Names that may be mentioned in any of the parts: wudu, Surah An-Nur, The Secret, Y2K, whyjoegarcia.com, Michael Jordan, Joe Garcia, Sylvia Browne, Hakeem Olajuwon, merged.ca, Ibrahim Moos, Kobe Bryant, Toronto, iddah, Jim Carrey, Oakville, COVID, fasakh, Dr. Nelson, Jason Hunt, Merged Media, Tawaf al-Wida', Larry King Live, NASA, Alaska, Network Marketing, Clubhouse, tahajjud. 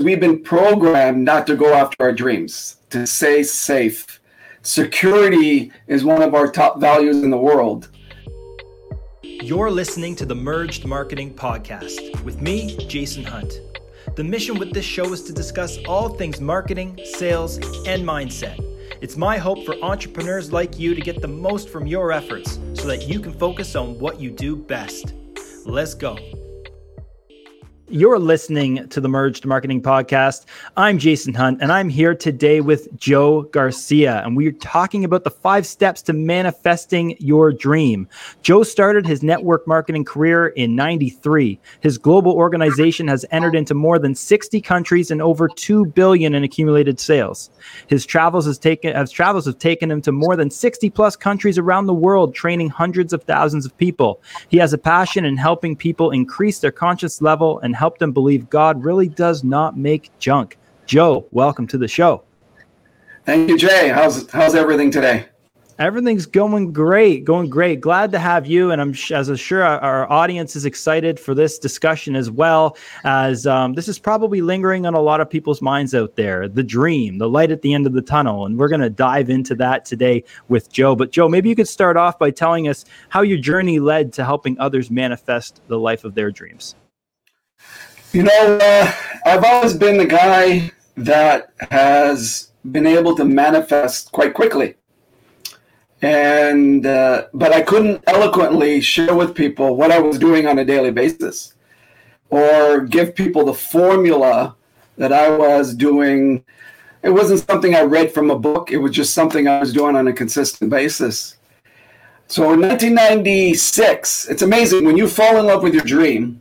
we've been programmed not to go after our dreams, to stay safe. Security is one of our top values in the world. You're listening to the Merged Marketing Podcast with me, Jason Hunt. The mission with this show is to discuss all things marketing, sales, and mindset. It's my hope for entrepreneurs like you to get the most from your efforts so that you can focus on what you do best. Let's go. You're listening to the Merged Marketing Podcast. I'm Jason Hunt, and I'm here today with Joe Garcia, and we're talking about the 5 steps to manifesting your dream. Joe started his network marketing career in '93. His global organization has entered into more than 60 countries and over $2 billion in accumulated sales. His travels have taken him to more than 60-plus countries around the world, training hundreds of thousands of people. He has a passion in helping people increase their conscious level and help them believe God really does not make junk. Joe, welcome to the show. Thank you, Jay. How's everything today? Everything's going great. Glad to have you, and I'm sure our audience is excited for this discussion as well, as this is probably lingering on a lot of people's minds out there, the dream, the light at the end of the tunnel, and we're going to dive into that today with Joe. But Joe, maybe you could start off by telling us how your journey led to helping others manifest the life of their dreams. You know, I've always been the guy that has been able to manifest quite quickly, and but I couldn't eloquently share with people what I was doing on a daily basis, or give people the formula that I was doing. It wasn't something I read from a book. It was just something I was doing on a consistent basis. So in 1996, it's amazing when you fall in love with your dream.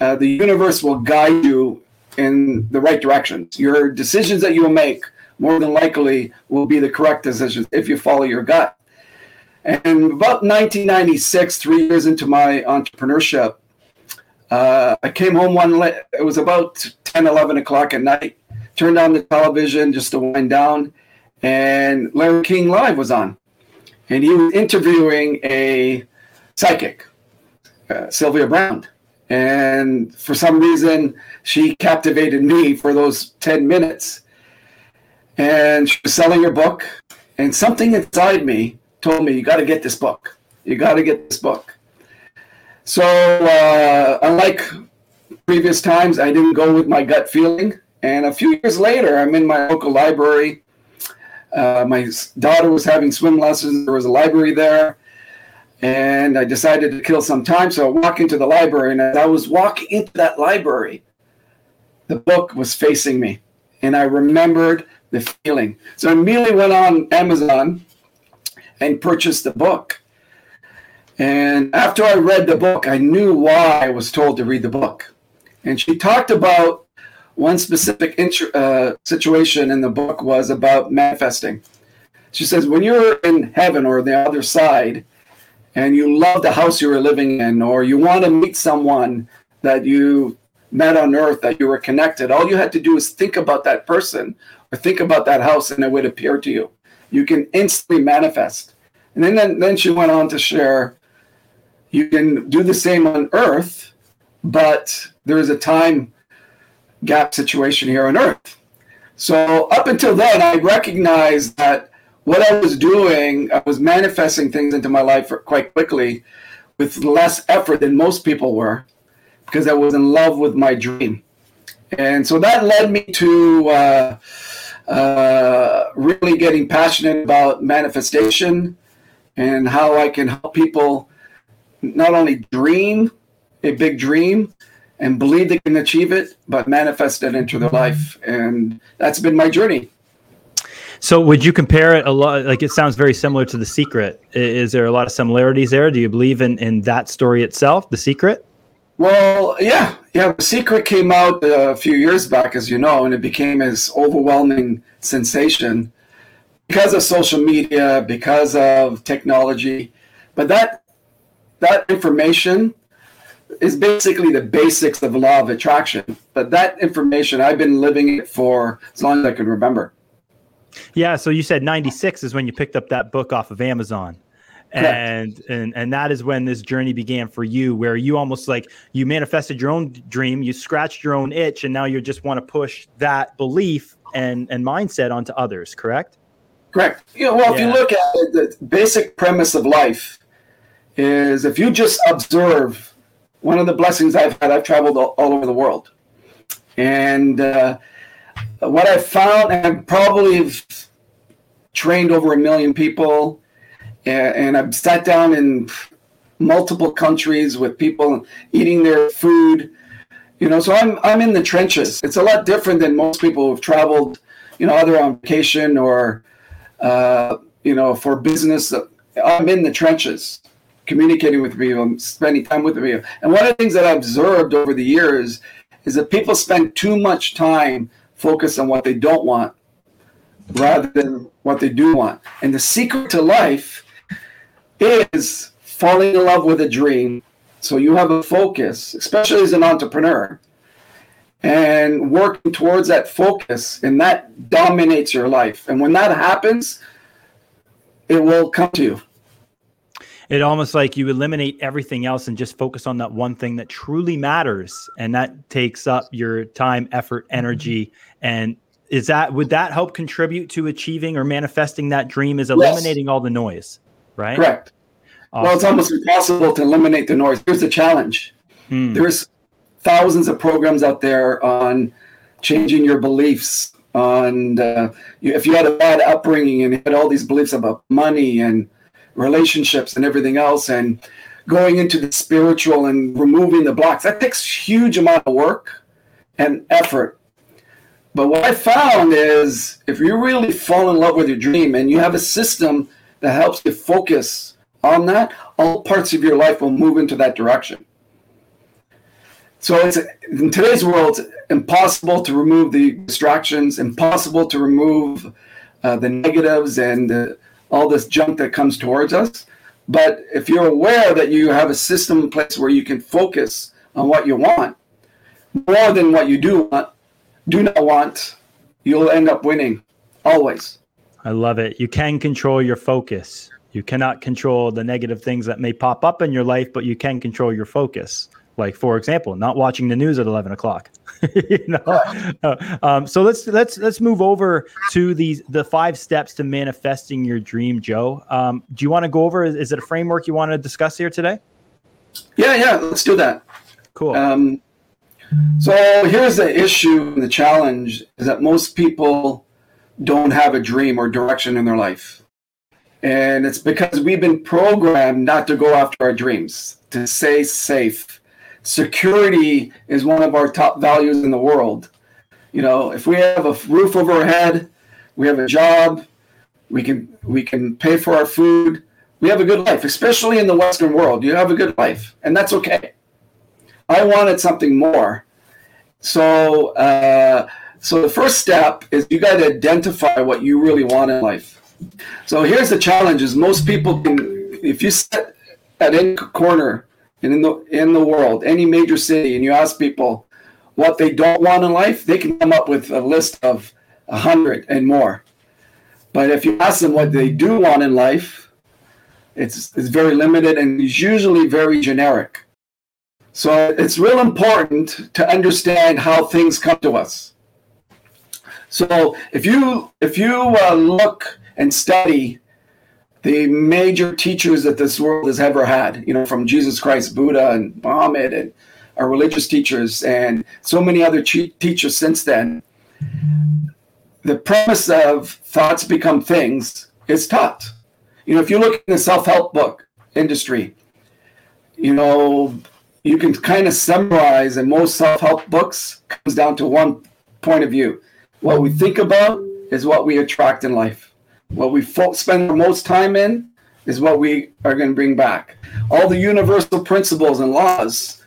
The universe will guide you in the right directions. Your decisions that you will make more than likely will be the correct decisions if you follow your gut. And about 1996, 3 years into my entrepreneurship, I came home it was about 10, 11 o'clock at night, turned on the television just to wind down, and Larry King Live was on. And he was interviewing a psychic, Sylvia Browne. And for some reason, she captivated me for those 10 minutes. And she was selling her book. And something inside me told me, you got to get this book. So unlike previous times, I didn't go with my gut feeling. And a few years later, I'm in my local library. My daughter was having swim lessons. There was a library there. And I decided to kill some time, so I walked into the library. And as I was walking into that library, the book was facing me. And I remembered the feeling. So I immediately went on Amazon and purchased the book. And after I read the book, I knew why I was told to read the book. And she talked about one specific situation in the book was about manifesting. She says, when you're in heaven or the other side, and you love the house you were living in, or you want to meet someone that you met on earth, that you were connected, all you had to do is think about that person or think about that house, and it would appear to you. You can instantly manifest. And then she went on to share, you can do the same on earth, but there is a time gap situation here on earth. So up until then, I recognized that what I was doing, I was manifesting things into my life quite quickly with less effort than most people were, because I was in love with my dream. And so that led me to really getting passionate about manifestation and how I can help people not only dream a big dream and believe they can achieve it, but manifest it into their life. And that's been my journey. So would you compare it a lot? Like, it sounds very similar to The Secret. Is there a lot of similarities there? Do you believe in that story itself, The Secret? Well, yeah. The Secret came out a few years back, as you know, and it became this overwhelming sensation because of social media, because of technology. But that information is basically the basics of the law of attraction. But that information, I've been living it for as long as I can remember. Yeah, so you said 96 is when you picked up that book off of Amazon. And that is when this journey began for you, where you almost like you manifested your own dream, you scratched your own itch, and now you just want to push that belief and mindset onto others, correct? Correct. You know, well, if you look at it, the basic premise of life is if you just observe. One of the blessings I've had, I've traveled all over the world. And what I've found, and I've probably trained over 1 million people, and I've sat down in multiple countries with people eating their food. You know, so I'm in the trenches. It's a lot different than most people who've traveled, you know, either on vacation or, you know, for business. I'm in the trenches, communicating with people, spending time with people. And one of the things that I've observed over the years is that people spend too much time focused on what they don't want rather than what they do want. And the secret to life is falling in love with a dream. So you have a focus, especially as an entrepreneur, and working towards that focus, and that dominates your life. And when that happens, it will come to you. It almost like you eliminate everything else and just focus on that one thing that truly matters. And that takes up your time, effort, energy. And is that, would that help contribute to achieving or manifesting that dream, is eliminating all the noise, right? Correct. Awesome. Well, it's almost impossible to eliminate the noise. Here's the challenge. There's thousands of programs out there on changing your beliefs on, if you had a bad upbringing and you had all these beliefs about money and relationships and everything else, and going into the spiritual and removing the blocks, that takes huge amount of work and effort. But what I found is if you really fall in love with your dream and you have a system that helps you focus on that, all parts of your life will move into that direction. So it's, in today's world, it's impossible to remove the distractions, impossible to remove the negatives and all this junk that comes towards us. But if you're aware that you have a system in place where you can focus on what you want more than what you do not want, you'll end up winning always. I love it. You can control your focus. You cannot control the negative things that may pop up in your life, but you can control your focus. Like, for example, not watching the news at 11 o'clock. You know? So let's move over to the 5 steps to manifesting your dream, Joe. Do you want to go over? Is it a framework you want to discuss here today? Yeah, let's do that. Cool. So here's the issue and the challenge is that most people don't have a dream or direction in their life. And it's because we've been programmed not to go after our dreams, to stay safe. Security is one of our top values in the world. You know, if we have a roof over our head, we have a job, we can pay for our food, we have a good life, especially in the Western world. You have a good life, and that's okay. I wanted something more. So the first step is you got to identify what you really want in life. So here's the challenge is most people can, if you sit at any corner, and in the world, any major city, and you ask people what they don't want in life, they can come up with a list of 100 and more. But if you ask them what they do want in life, it's very limited and is usually very generic. So it's real important to understand how things come to us. So if you look and study the major teachers that this world has ever had, you know, from Jesus Christ, Buddha, and Muhammad, and our religious teachers, and so many other teachers since then, the premise of thoughts become things is taught. You know, if you look in the self-help book industry, you know, you can kind of summarize, and most self-help books comes down to one point of view. What we think about is what we attract in life. What we spend the most time in is what we are going to bring back. All the universal principles and laws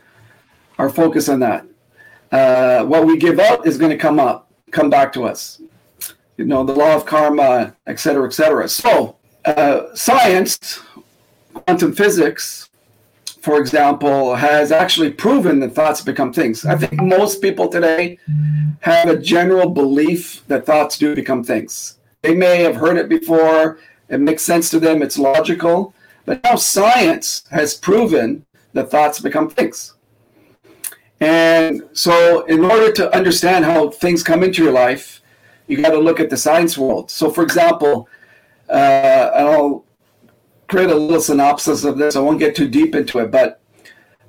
are focused on that. What we give up is going to come back to us. You know, the law of karma, et cetera, et cetera. So science, quantum physics, for example, has actually proven that thoughts become things. I think most people today have a general belief that thoughts do become things. They may have heard it before. It makes sense to them. It's logical. But now science has proven that thoughts become things. And so in order to understand how things come into your life, you got to look at the science world. So for example, I'll create a little synopsis of this. I won't get too deep into it, but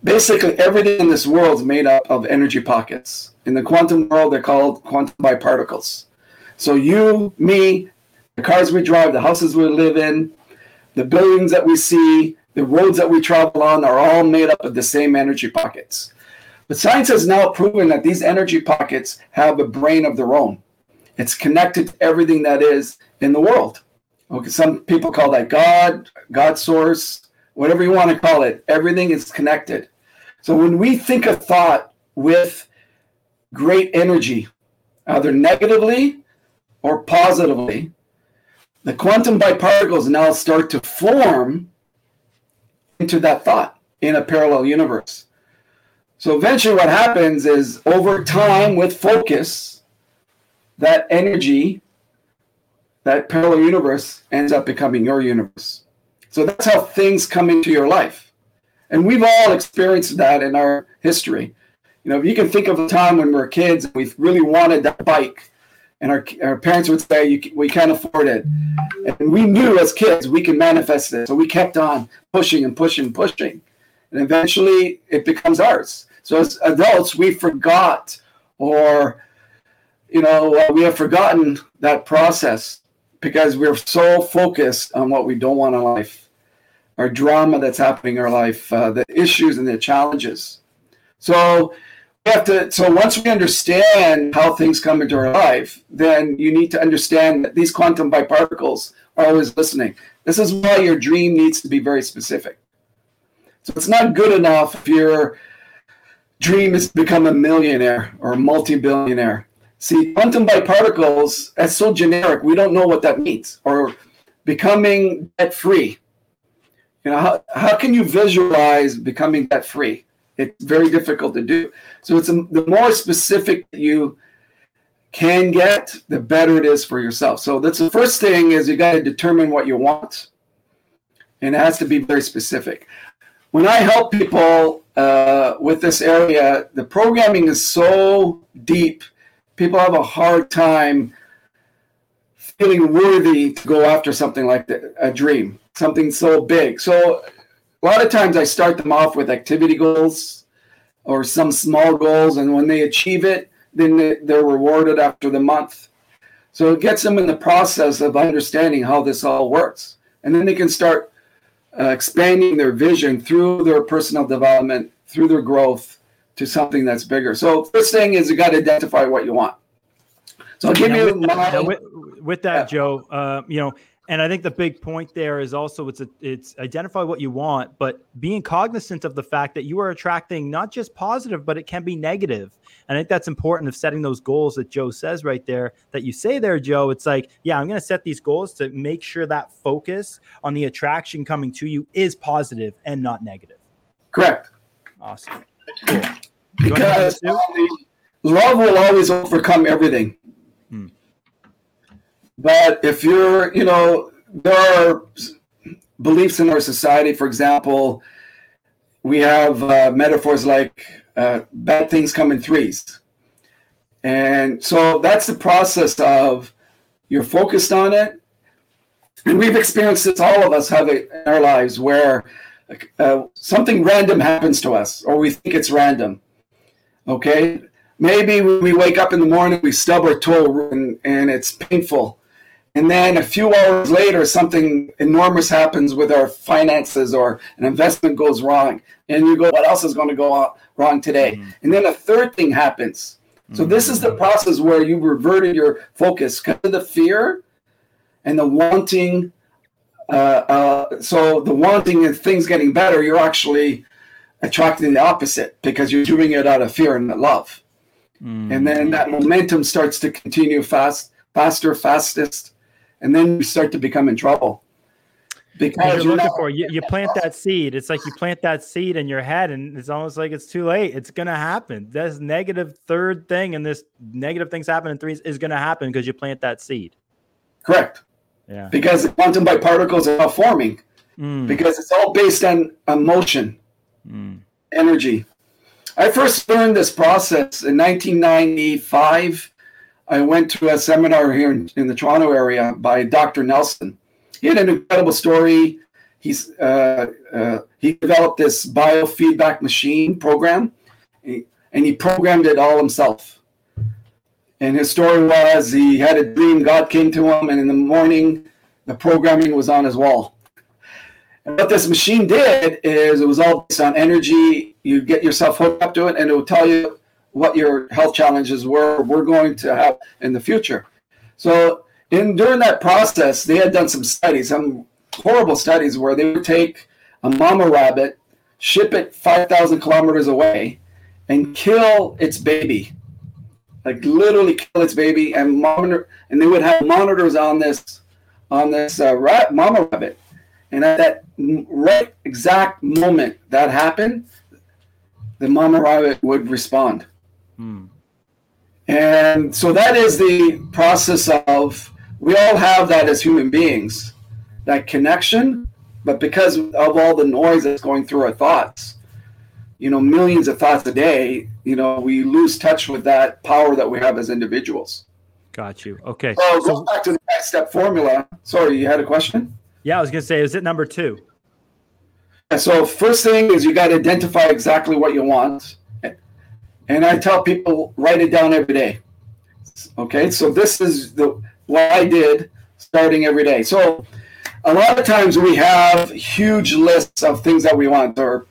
basically everything in this world is made up of energy pockets. In the quantum world, they're called quantum biparticles. So you, me, the cars we drive, the houses we live in, the buildings that we see, the roads that we travel on are all made up of the same energy pockets. But science has now proven that these energy pockets have a brain of their own. It's connected to everything that is in the world. Okay, some people call that God, God source, whatever you want to call it. Everything is connected. So when we think of thought with great energy, either negatively or positively, the quantum biparticles now start to form into that thought in a parallel universe. So eventually what happens is over time with focus, that energy, that parallel universe ends up becoming your universe. So that's how things come into your life. And we've all experienced that in our history. You know, if you can think of a time when we were kids and we really wanted that bike, and our parents would say, we can't afford it. And we knew as kids we can manifest it. So we kept on pushing and pushing and pushing. And eventually it becomes ours. So as adults, we forgot, or, you know, we have forgotten that process because we're so focused on what we don't want in life, our drama that's happening in our life, the issues and the challenges. So once we understand how things come into our life, then you need to understand that these quantum biparticles are always listening. This is why your dream needs to be very specific. So it's not good enough if your dream is to become a millionaire or a multi-billionaire. See, quantum biparticles, that's so generic. We don't know what that means. Or becoming debt-free. You know, how can you visualize becoming debt-free? It's very difficult to do. So it's the more specific you can get, the better it is for yourself. So that's the first thing is you got to determine what you want. And it has to be very specific. When I help people with this area, the programming is so deep. People have a hard time feeling worthy to go after something like a dream, something so big. So a lot of times I start them off with activity goals or some small goals, and when they achieve it, then they're rewarded after the month. So it gets them in the process of understanding how this all works. And then they can start expanding their vision through their personal development, through their growth to something that's bigger. So first thing is you got to identify what you want. So I'll give you with that, Joe, you know, and I think the big point there is also it's identify what you want, but being cognizant of the fact that you are attracting not just positive, but it can be negative. And I think that's important of setting those goals that Joe says right there, that you say there, Joe. It's like, yeah, I'm going to set these goals to make sure that focus on the attraction coming to you is positive and not negative. Correct. Awesome. Cool. Because love will always overcome everything. But if you're, you know, there are beliefs in our society, for example, we have metaphors like bad things come in threes. And so that's the process of you're focused on it. And we've experienced this, all of us have it in our lives where something random happens to us or we think it's random. Okay. Maybe when we wake up in the morning, we stub our toe and it's painful. And then a few hours later, something enormous happens with our finances or an investment goes wrong. And you go, what else is going to go wrong today? Mm-hmm. And then a third thing happens. Mm-hmm. So this is the process where you reverted your focus because of the fear and the wanting. So the wanting and things getting better, you're actually attracting the opposite because you're doing it out of fear and not love. And then that momentum starts to continue fastest, and then you start to become in trouble. Because you're looking for you plant that seed. It's like you plant that seed in your head, and it's almost like it's too late. It's gonna happen. This negative third thing, and this negative things happen in threes is gonna happen because you plant that seed. Correct. Yeah. Because the quantum biparticles are forming. because it's all based on emotion, energy. I first learned this process in 1995. I went to a seminar here in the Toronto area by Dr. Nelson. He had an incredible story. He's he developed this biofeedback machine program, and he programmed it all himself. And his story was he had a dream. God came to him, and in the morning, the programming was on his wall. And what this machine did is it was all based on energy. You get yourself hooked up to it, and it will tell you what your health challenges were going to have in the future. So during that process, they had done some studies, some horrible studies, where they would take a mama rabbit, ship it 5,000 kilometers away, and kill its baby. Like literally kill its baby, and monitor, and they would have monitors on this mama rabbit. And at that right exact moment that happened, the mama rabbit would respond. And so that is the process of, we all have that as human beings, that connection, but because of all the noise that's going through our thoughts, millions of thoughts a day, we lose touch with that power that we have as individuals. Got you. Okay. So going back to the next step formula. Sorry, you had a question? Yeah, I was going to say, is it number 2? So first thing is you got to identify exactly what you want. And I tell people, write it down every day. Okay, so this is what I did starting every day. So a lot of times we have huge lists of things that we want, or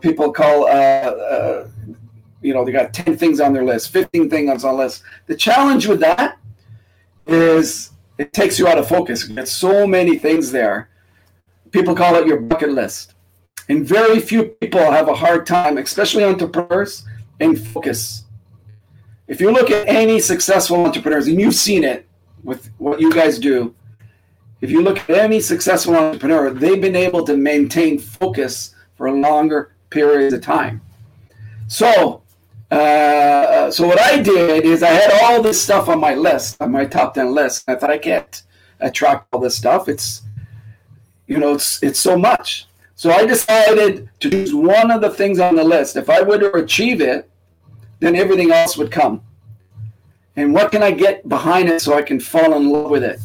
people call, they got 10 things on their list, 15 things on the list. The challenge with that is it takes you out of focus. You get so many things there. People call it your bucket list. And very few people have a hard time, especially entrepreneurs, and focus. If you look at any successful entrepreneurs, and you've seen it with what you guys do, if you look at any successful entrepreneur, they've been able to maintain focus for longer periods of time. So what I did is I had all this stuff on my list, on my top 10 list. I thought, I can't track all this stuff. It's so much. So I decided to choose one of the things on the list. If I were to achieve it, then everything else would come. And what can I get behind it so I can fall in love with it?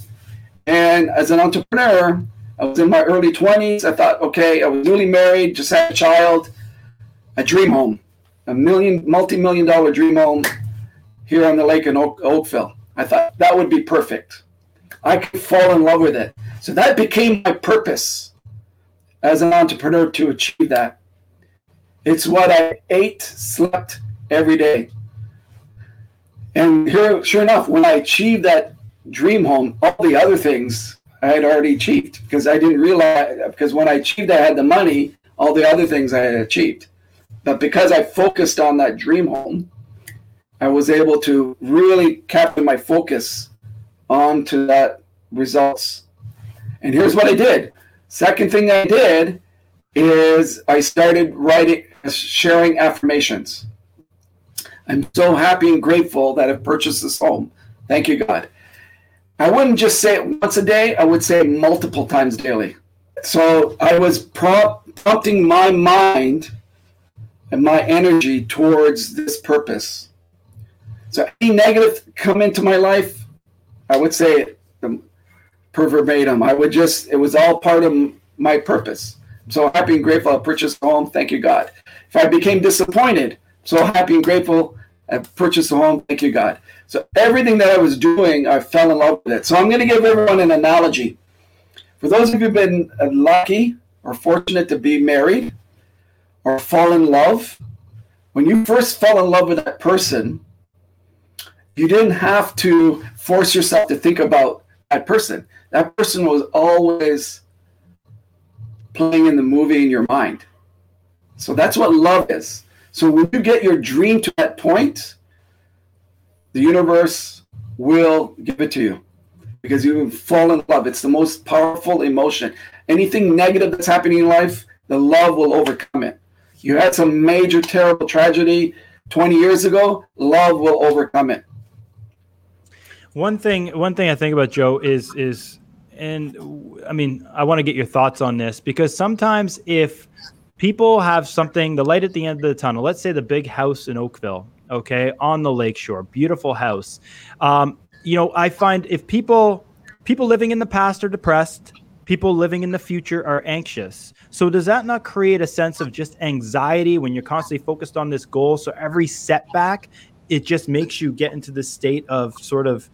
And as an entrepreneur, I was in my early 20s. I thought, okay, I was newly married, just had a child, a dream home, multi-million dollar dream home here on the lake in Oakville. I thought that would be perfect. I could fall in love with it. So that became my purpose as an entrepreneur, to achieve that. It's what I ate, slept every day. And here, sure enough, when I achieved that dream home, all the other things I had already achieved, because I didn't realize, because when I achieved, I had the money, all the other things I had achieved. But because I focused on that dream home, I was able to really capture my focus onto that results. And here's what I did. Second thing I did is I started sharing affirmations. I'm so happy and grateful that I've purchased this home. Thank you, God. I wouldn't just say it once a day. I would say multiple times daily. So I was prompting my mind and my energy towards this purpose. So any negative come into my life, I would say it per verbatim. It was all part of my purpose. I'm so happy and grateful I purchased a home. Thank you, God. If I became disappointed, so happy and grateful I purchased a home. Thank you, God. So everything that I was doing, I fell in love with it. So I'm going to give everyone an analogy. For those of you who've been lucky or fortunate to be married or fall in love, when you first fell in love with that person, you didn't have to force yourself to think about that person. That person was always playing in the movie in your mind. So that's what love is. So when you get your dream to that point, the universe will give it to you because you fall in love. It's the most powerful emotion. Anything negative that's happening in life, the love will overcome it. You had some major, terrible tragedy 20 years ago, love will overcome it. One thing I think about, Joe, is And I mean, I want to get your thoughts on this, because sometimes if people have something, the light at the end of the tunnel, let's say the big house in Oakville, okay, on the lakeshore, beautiful house. You know, I find if people living in the past are depressed, people living in the future are anxious. So does that not create a sense of just anxiety when you're constantly focused on this goal? So every setback, it just makes you get into this state of sort of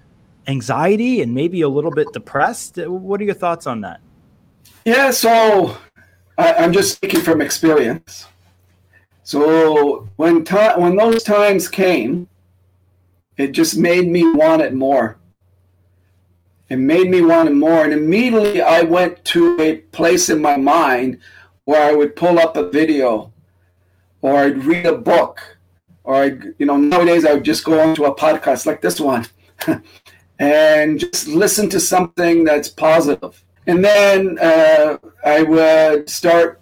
anxiety and maybe a little bit depressed. What are your thoughts on that? Yeah, so I'm just speaking from experience. So when those times came, it just made me want it more. It made me want it more. And immediately I went to a place in my mind where I would pull up a video, or I'd read a book, or nowadays I would just go onto a podcast like this one and just listen to something that's positive. And then I would start,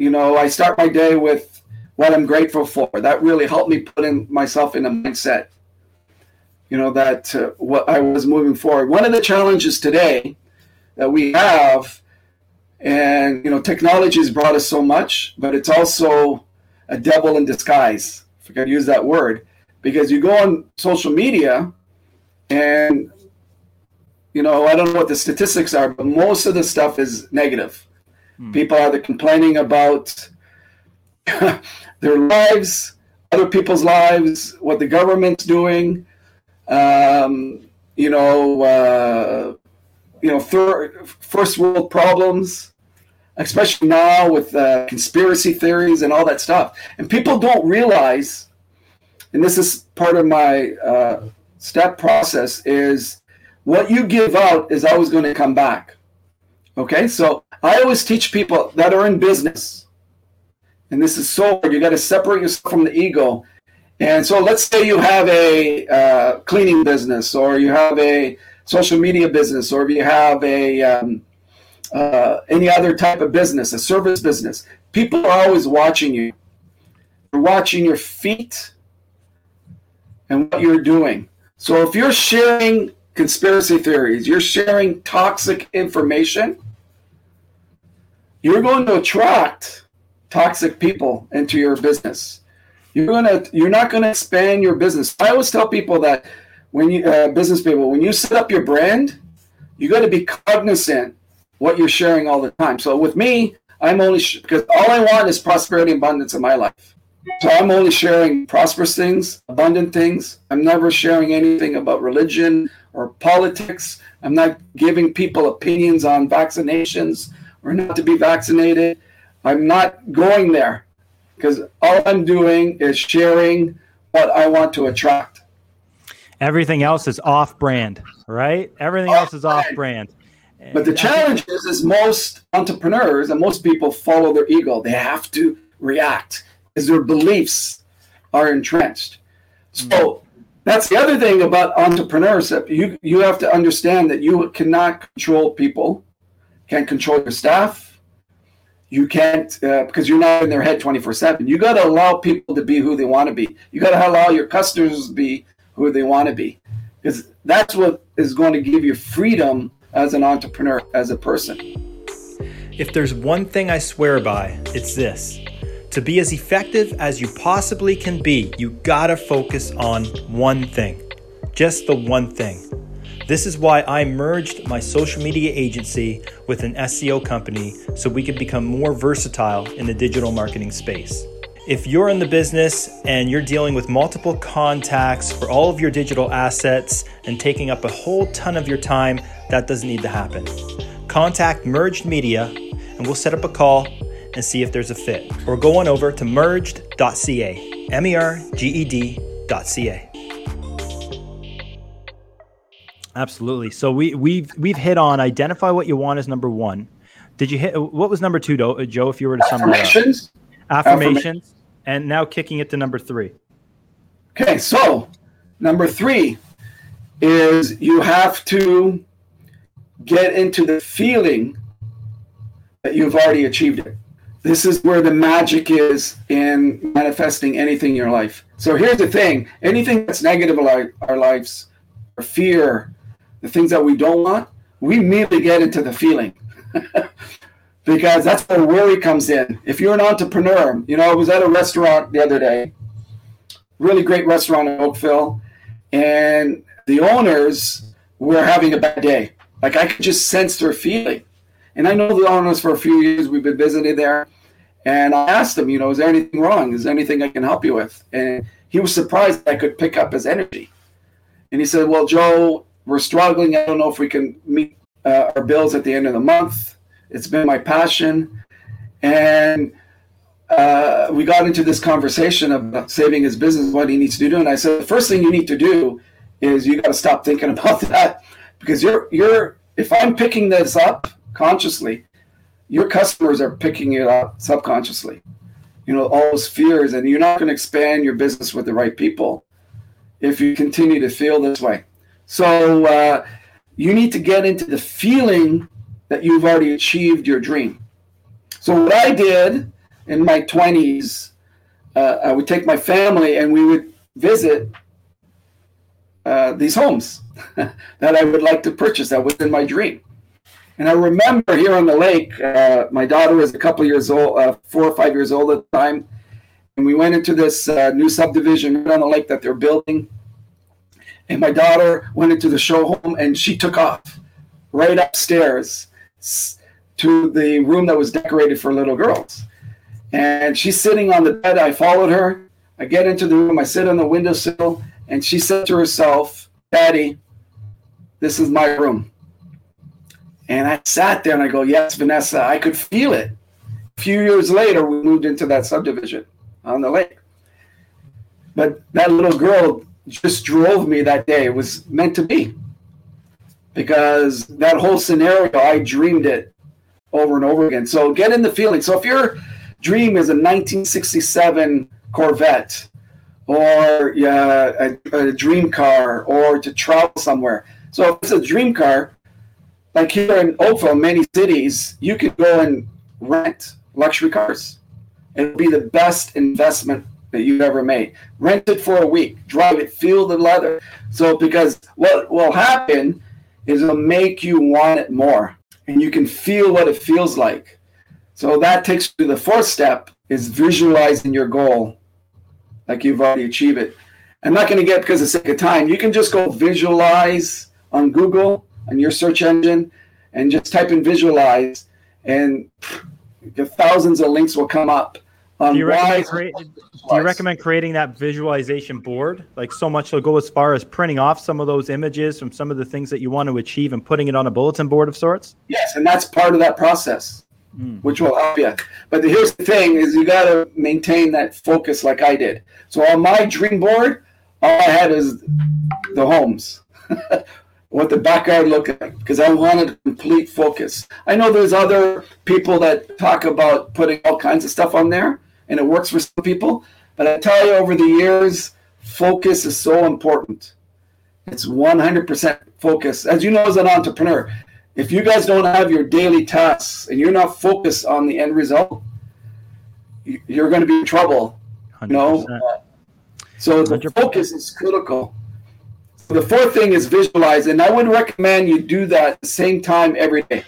I start my day with what I'm grateful for. That really helped me put myself in a mindset, that what I was moving forward. One of the challenges today that we have, and, technology has brought us so much, but it's also a devil in disguise, if I could use that word, because you go on social media and, I don't know what the statistics are, but most of the stuff is negative. Hmm. People are either complaining about their lives, other people's lives, what the government's doing, first world problems, especially now with conspiracy theories and all that stuff. And people don't realize, and this is part of my step process, is what you give out is always going to come back. Okay, so I always teach people that are in business, and this is so hard, you got to separate yourself from the ego. And so let's say you have a cleaning business, or you have a social media business, or you have a any other type of business, a service business. People are always watching you. They're watching your feet and what you're doing. So if you're sharing conspiracy theories, you're sharing toxic information, you're going to attract toxic people into your business. You're not going to expand your business. I always tell people that when you business people, when you set up your brand, you got to be cognizant what you're sharing all the time. So with me, I'm only because all I want is prosperity and abundance in my life. So I'm only sharing prosperous things, abundant things. I'm never sharing anything about religion or politics. I'm not giving people opinions on vaccinations or not to be vaccinated. I'm not going there, because all I'm doing is sharing what I want to attract. Everything else is off-brand, right? Everything else is off-brand. But the challenge is most entrepreneurs and most people follow their ego. They have to react because their beliefs are entrenched. So that's the other thing about entrepreneurship. You have to understand that you cannot control people, can't control your staff. You can't, because you're not in their head 24/7. You got to allow people to be who they want to be. You got to allow your customers to be who they want to be, because that's what is going to give you freedom as an entrepreneur, as a person. If there's one thing I swear by, it's this: to be as effective as you possibly can be, you got to focus on one thing, just the one thing. This is why I merged my social media agency with an SEO company so we could become more versatile in the digital marketing space. If you're in the business and you're dealing with multiple contacts for all of your digital assets and taking up a whole ton of your time, that doesn't need to happen. Contact Merged Media and we'll set up a call and see if there's a fit. Or go on over to merged.ca, merged.ca. Absolutely. So we've hit on identify what you want as number one. Did you hit? What was number two, Joe? If you were to summarize affirmations, and now kicking it to number three. Okay, so number three is you have to get into the feeling that you've already achieved it. This is where the magic is in manifesting anything in your life. So here's the thing: anything that's negative in our lives, our fear, the things that we don't want, we immediately get into the feeling because that's where worry comes in. If you're an entrepreneur, you know, I was at a restaurant the other day, really great restaurant in Oakville, and the owners were having a bad day. Like I could just sense their feeling. And I know the owners for a few years, we've been visiting there. And I asked him, you know, is there anything wrong? Is there anything I can help you with? And he was surprised I could pick up his energy. And he said, well, Joe, we're struggling. I don't know if we can meet our bills at the end of the month. It's been my passion. And we got into this conversation about saving his business, what he needs to do. And I said, the first thing you need to do is you got to stop thinking about that. Because you're if I'm picking this up consciously, your customers are picking it up subconsciously, you know, all those fears, and you're not going to expand your business with the right people if you continue to feel this way. So you need to get into the feeling that you've already achieved your dream. So what I did in my 20s, I would take my family and we would visit these homes that I would like to purchase that was in my dream. And I remember here on the lake, my daughter was a couple years old, 4 or 5 years old at the time. And we went into this new subdivision on the lake that they're building. And my daughter went into the show home and she took off right upstairs to the room that was decorated for little girls. And she's sitting on the bed. I followed her. I get into the room. I sit on the windowsill. And she said to herself, Daddy, this is my room. And I sat there and I go, yes, Vanessa, I could feel it. A few years later, we moved into that subdivision on the lake. But that little girl just drove me that day. It was meant to be. Because that whole scenario, I dreamed it over and over again. So get in the feeling. So if your dream is a 1967 Corvette or a dream car or to travel somewhere. So if it's a dream car, like here in Oakville, many cities, you could go and rent luxury cars. It would be the best investment that you've ever made. Rent it for a week, drive it, feel the leather. So because what will happen is it'll make you want it more and you can feel what it feels like. So that takes you to the fourth step is visualizing your goal like you've already achieved it. I'm not going to get because of the sake of time. You can just go visualize on Google and your search engine and just type in visualize and the thousands of links will come up. Do you recommend creating that visualization board? Like so much will go as far as printing off some of those images from some of the things that you want to achieve and putting it on a bulletin board of sorts? Yes, and that's part of that process, which will help you. But here's the thing is you got to maintain that focus like I did. So on my dream board, all I had is the homes. What the backyard looked like, because I wanted complete focus. I know there's other people that talk about putting all kinds of stuff on there, and it works for some people. But I tell you, over the years, focus is so important. It's 100% focus. As you know, as an entrepreneur, if you guys don't have your daily tasks and you're not focused on the end result, you're going to be in trouble. 100%. So the focus is critical. The fourth thing is visualize, and I would recommend you do that at the same time every day.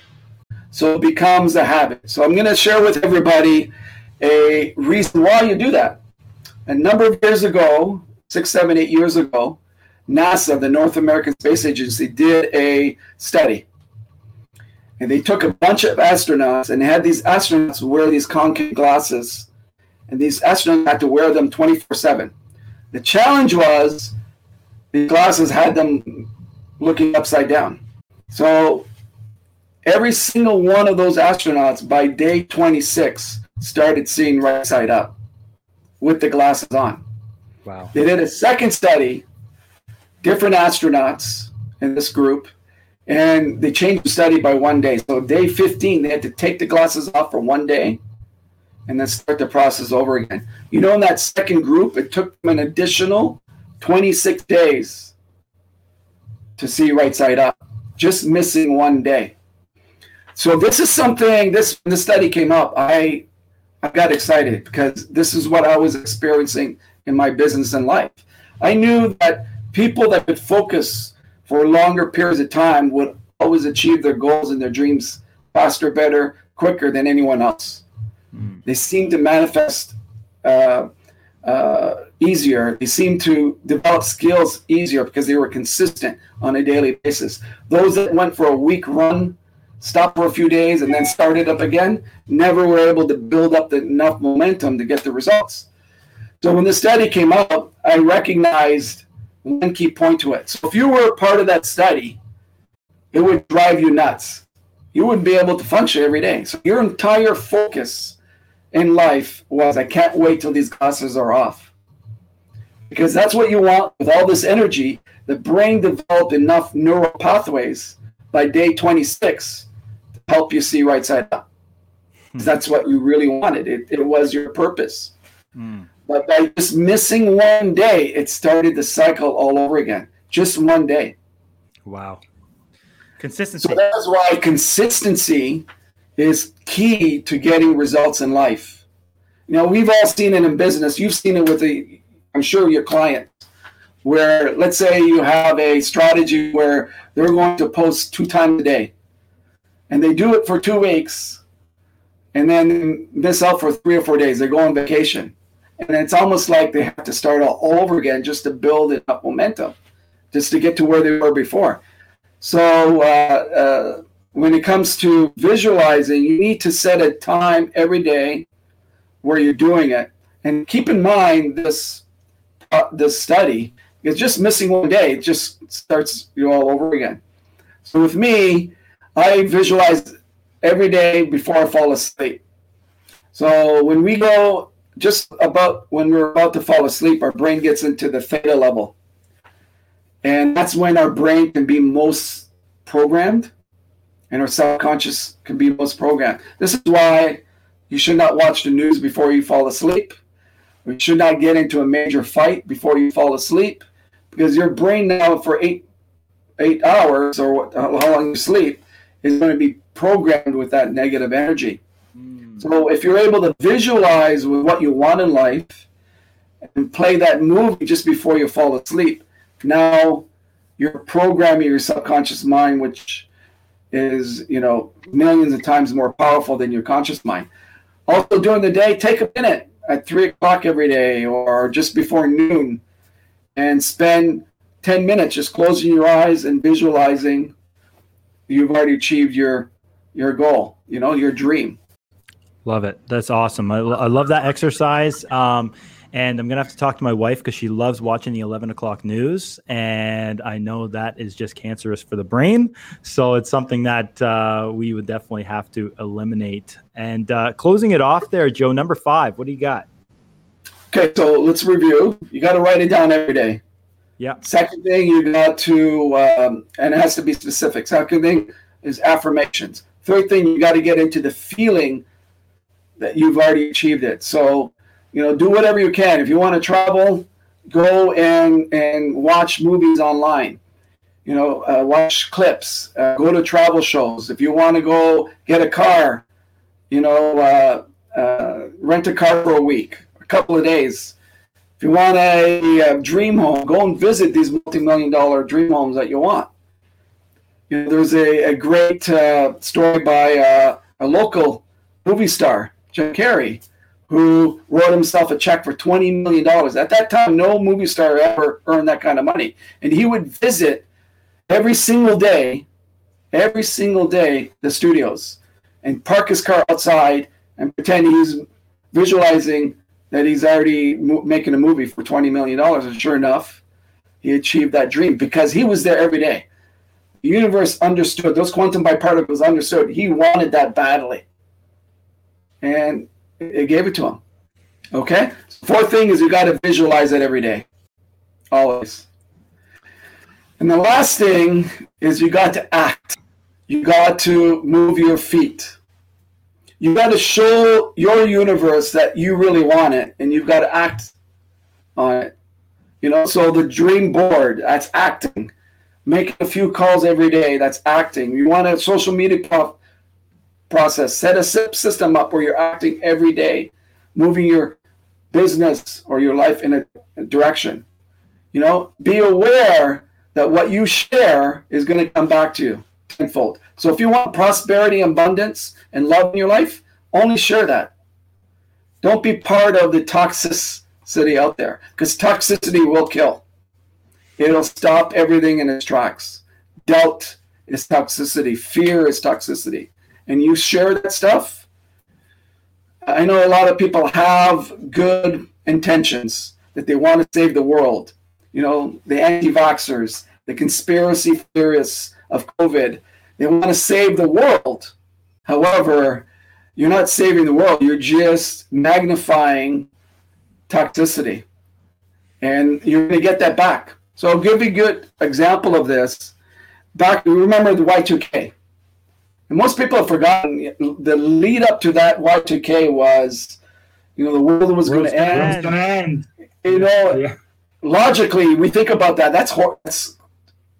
So it becomes a habit. So I'm going to share with everybody a reason why you do that. A number of years ago, 6, 7, 8 years ago, NASA, the North American Space Agency, did a study. And they took a bunch of astronauts and had these astronauts wear these concave glasses. And these astronauts had to wear them 24/7. The challenge was the glasses had them looking upside down. So every single one of those astronauts by day 26 started seeing right side up with the glasses on. Wow. They did a second study, different astronauts in this group, and they changed the study by 1 day. So day 15, they had to take the glasses off for 1 day and then start the process over again. You know, in that second group, it took them an additional 26 days to see right side up, just missing 1 day. So this is something, when the study came up, I got excited because this is what I was experiencing in my business and life. I knew that people that could focus for longer periods of time would always achieve their goals and their dreams faster, better, quicker than anyone else. Mm. They seem to manifest easier. They seem to develop skills easier because they were consistent on a daily basis. Those that went for a week run, stopped for a few days, and then started up again, never were able to build up enough momentum to get the results. So when the study came out, I recognized one key point to it. So if you were a part of that study, it would drive you nuts. You wouldn't be able to function every day. So your entire focus in life was, I can't wait till these glasses are off. Because that's what you want with all this energy. The brain developed enough neural pathways by day 26 to help you see right side up. Because that's what you really wanted. It was your purpose. But by just missing one day, it started the cycle all over again. Just one day. Wow. Consistency. So that's why consistency is key to getting results in life. You know, we've all seen it in business. You've seen it with I'm sure your client, where let's say you have a strategy where they're going to post 2 times a day, and they do it for 2 weeks, and then miss out for 3 or 4 days. They go on vacation. And it's almost like they have to start all over again just to build up momentum, just to get to where they were before. So when it comes to visualizing, you need to set a time every day where you're doing it. And keep in mind this study, because just missing one day, it just starts you all over again. So with me, I visualize every day before I fall asleep. So when we go... just about when we're about to fall asleep, our brain gets into the theta level. And that's when our brain can be most programmed and our subconscious can be most programmed. This is why you should not watch the news before you fall asleep. You should not get into a major fight before you fall asleep, because your brain now for eight hours or how long you sleep is going to be programmed with that negative energy. So if you're able to visualize what you want in life and play that movie just before you fall asleep, now you're programming your subconscious mind, which is, you know, millions of times more powerful than your conscious mind. Also during the day, take a minute at 3 o'clock every day or just before noon and spend 10 minutes just closing your eyes and visualizing you've already achieved your goal, you know, your dream. Love it. That's awesome. I love that exercise. And I'm going to have to talk to my wife because she loves watching the 11 o'clock news. And I know that is just cancerous for the brain. So it's something that we would definitely have to eliminate. And closing it off there, Joe, number 5, what do you got? Okay, so let's review. You got to write it down every day. Yeah. Second thing, you got to, and it has to be specific. Second thing is affirmations. Third thing, you got to get into the feeling that you've already achieved it. So, you know, do whatever you can. If you want to travel, go and watch movies online. You know, watch clips. Go to travel shows. If you want to go get a car, you know, rent a car for a week, a couple of days. If you want a dream home, go and visit these multi-million-dollar dream homes that you want. You know, there's a great story by a local movie star, Jim Carrey, who wrote himself a check for $20 million. At that time, no movie star ever earned that kind of money. And he would visit every single day, the studios and park his car outside and pretend he's visualizing that he's already making a movie for $20 million. And sure enough, he achieved that dream because he was there every day. The universe understood. Those quantum biparticles understood. He wanted that badly. And it gave it to him. Okay? Fourth thing is you got to visualize it every day. Always. And the last thing is you got to act. You got to move your feet. You got to show your universe that you really want it, and you've got to act on it. You know, so the dream board, that's acting. Make a few calls every day, that's acting. You want a social media process. Set a system up where you're acting every day, moving your business or your life in a direction. You know, be aware that what you share is going to come back to you. tenfold. So if you want prosperity, abundance, and love in your life, only share that. Don't be part of the toxicity out there, because toxicity will kill. It'll stop everything in its tracks. Doubt is toxicity. Fear is toxicity. And you share that stuff. I know a lot of people have good intentions that they want to save the world. You know, the anti-vaxxers, the conspiracy theorists of COVID, they want to save the world. However, you're not saving the world. You're just magnifying toxicity. And you're going to get that back. So I'll give you a good example of this. Back, remember the Y2K. And most people have forgotten the lead up to that Y2K was, you know, the world was going to end. You know, yeah. Logically, we think about that.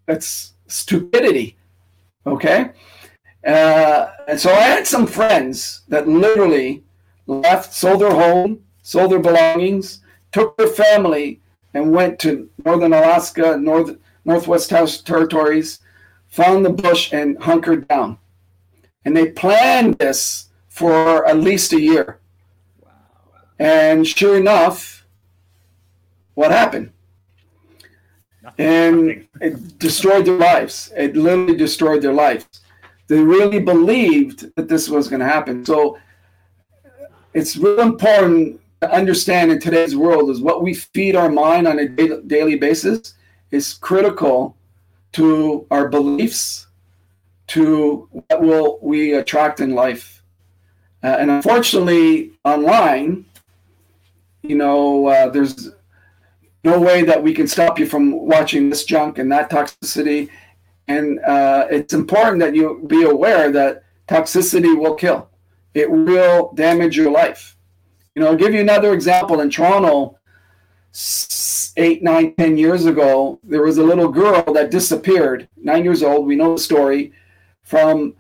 That's stupidity, okay? And so I had some friends that literally left, sold their home, sold their belongings, took their family, and went to northern Alaska, northwest territories, found the bush, and hunkered down. And they planned this for at least a year. Wow. And sure enough, what happened? Nothing. And it destroyed their lives. It literally destroyed their lives. They really believed that this was going to happen. So it's real important to understand in today's world is what we feed our mind on a daily basis is critical to our beliefs, to what will we attract in life. And unfortunately, online, you know, there's no way that we can stop you from watching this junk and that toxicity. And it's important that you be aware that toxicity will kill. It will damage your life. You know, I'll give you another example. In Toronto, 8, 9, 10 years ago, there was a little girl that disappeared, 9 years old. We know the story. From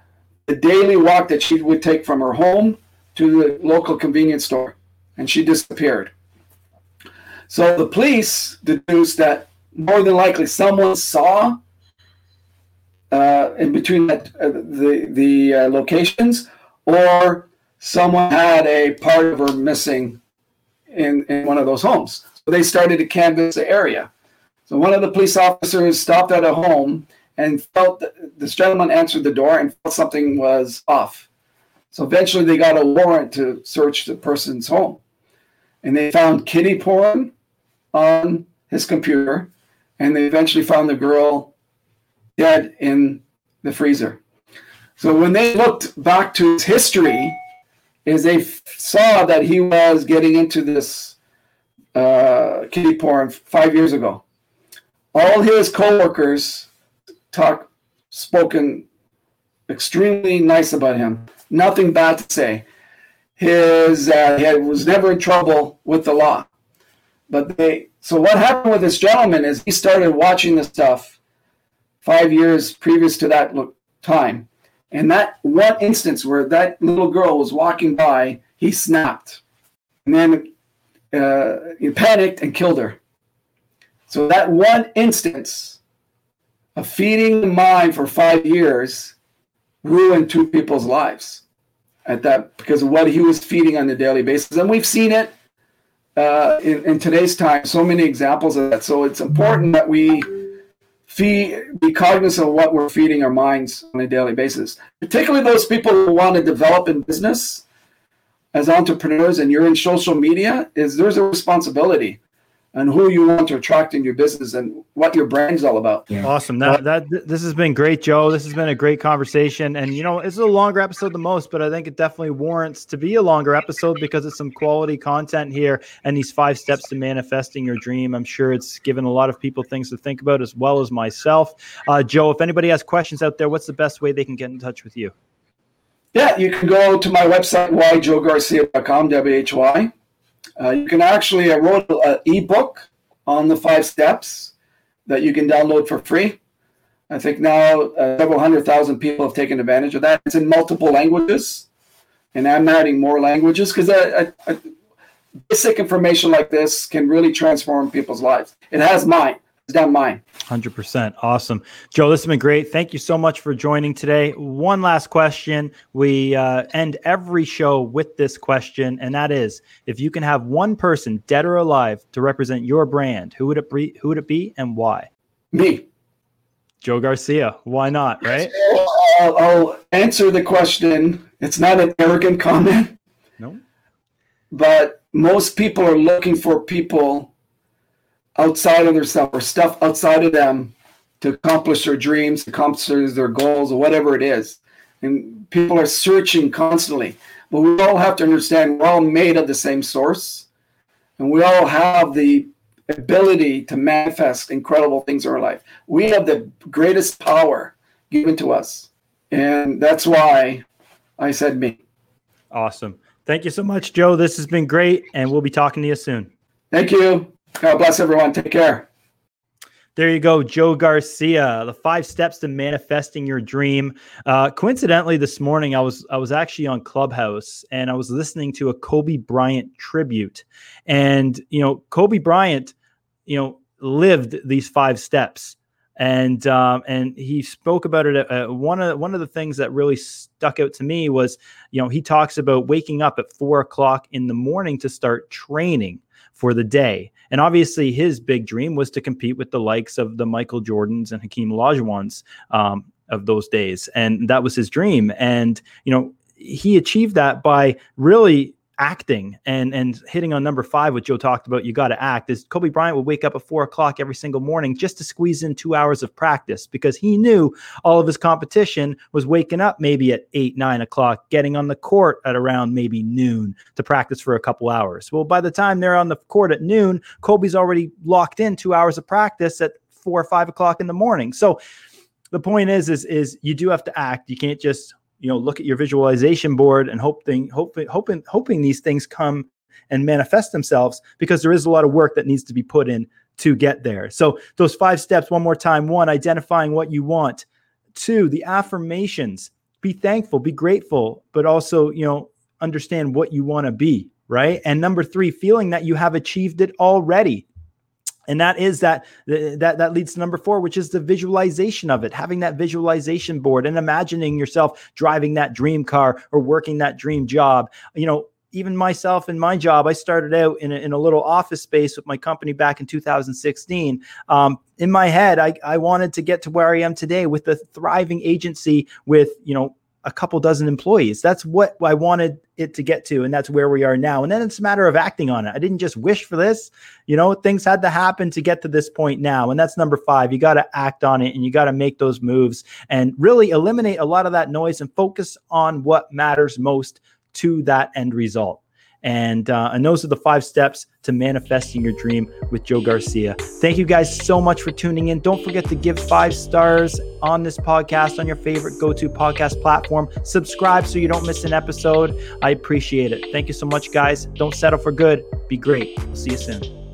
the daily walk that she would take from her home to the local convenience store, and she disappeared. So the police deduced that more than likely someone saw in between that, the locations, or someone had a part of her missing in one of those homes. So they started to canvass the area. So one of the police officers stopped at a home and felt this gentleman answered the door and felt something was off. So eventually they got a warrant to search the person's home. And they found kiddie porn on his computer. And they eventually found the girl dead in the freezer. So when they looked back to his history, is they saw that he was getting into this kiddie porn 5 years ago. All his coworkers spoken extremely nice about him. Nothing bad to say. He was never in trouble with the law. So what happened with this gentleman is he started watching this stuff 5 years previous to that time. And that one instance where that little girl was walking by, he snapped. And then he panicked and killed her. So that one instance of feeding the mind for 5 years ruined two people's lives because of what he was feeding on a daily basis. And we've seen it in today's time, so many examples of that. So it's important that we be cognizant of what we're feeding our minds on a daily basis, particularly those people who want to develop in business as entrepreneurs and you're in social media, is there's a responsibility and who you want to attract in your business and what your brand's all about. Yeah. Awesome. This has been great, Joe. This has been a great conversation. And, you know, it's a longer episode than most, but I think it definitely warrants to be a longer episode because it's some quality content here and these 5 steps to manifesting your dream. I'm sure it's given a lot of people things to think about as well as myself. Joe, if anybody has questions out there, what's the best way they can get in touch with you? Yeah, you can go to my website, whyjoegarcia.com, W-H-Y. You can actually, I wrote an ebook on the 5 steps that you can download for free. I think now several 100,000 people have taken advantage of that. It's in multiple languages, and I'm adding more languages because basic information like this can really transform people's lives. It has mine. not mine. 100%. Awesome. Joe, this has been great. Thank you so much for joining today. One last question. We end every show with this question, and that is, if you can have one person, dead or alive, to represent your brand, who would it be and why? Me. Joe Garcia. Why not, right? I'll answer the question. It's not an arrogant comment. No. But most people are looking for people outside of themselves or stuff outside of them to accomplish their dreams, accomplish their goals, or whatever it is. And people are searching constantly. But we all have to understand we're all made of the same source. And we all have the ability to manifest incredible things in our life. We have the greatest power given to us. And that's why I said me. Awesome. Thank you so much, Joe. This has been great, and we'll be talking to you soon. Thank you. God bless everyone. Take care. There you go, Joe Garcia, the 5 steps to manifesting your dream. Coincidentally, this morning I was actually on Clubhouse and I was listening to a Kobe Bryant tribute. And, Kobe Bryant, lived these 5 steps. And he spoke about it. One of the things that really stuck out to me was, he talks about waking up at 4:00 in the morning to start training for the day. And obviously his big dream was to compete with the likes of the Michael Jordans and Hakeem Olajuwons, of those days. And that was his dream. And, he achieved that by really acting and hitting on number 5, what Joe talked about. You got to act. Is Kobe Bryant would wake up at 4:00 every single morning just to squeeze in 2 hours of practice, because he knew all of his competition was waking up maybe at 8, 9 o'clock, getting on the court at around maybe noon to practice for a couple hours. Well, by the time they're on the court at noon, Kobe's already locked in 2 hours of practice at 4 or 5 o'clock in the morning. So the point is you do have to act. You can't just look at your visualization board and hoping these things come and manifest themselves, because there is a lot of work that needs to be put in to get there. So those 5 steps, one more time. 1, identifying what you want. 2, the affirmations. Be thankful, be grateful, but also, understand what you want to be, right? And number 3, feeling that you have achieved it already. And that is that leads to number 4, which is the visualization of it, having that visualization board and imagining yourself driving that dream car or working that dream job. Even myself in my job, I started out in a little office space with my company back in 2016. In my head, I wanted to get to where I am today with a thriving agency with, a couple dozen employees. That's what I wanted it to get to. And that's where we are now. And then it's a matter of acting on it. I didn't just wish for this, things had to happen to get to this point now. And that's number 5. You got to act on it and you got to make those moves and really eliminate a lot of that noise and focus on what matters most to that end result. And those are the 5 steps to manifesting your dream with Joe Garcia. Thank you guys so much for tuning in. Don't forget to give 5 stars on this podcast, on your favorite go-to podcast platform. Subscribe so you don't miss an episode. I appreciate it. Thank you so much, guys. Don't settle for good. Be great. See you soon.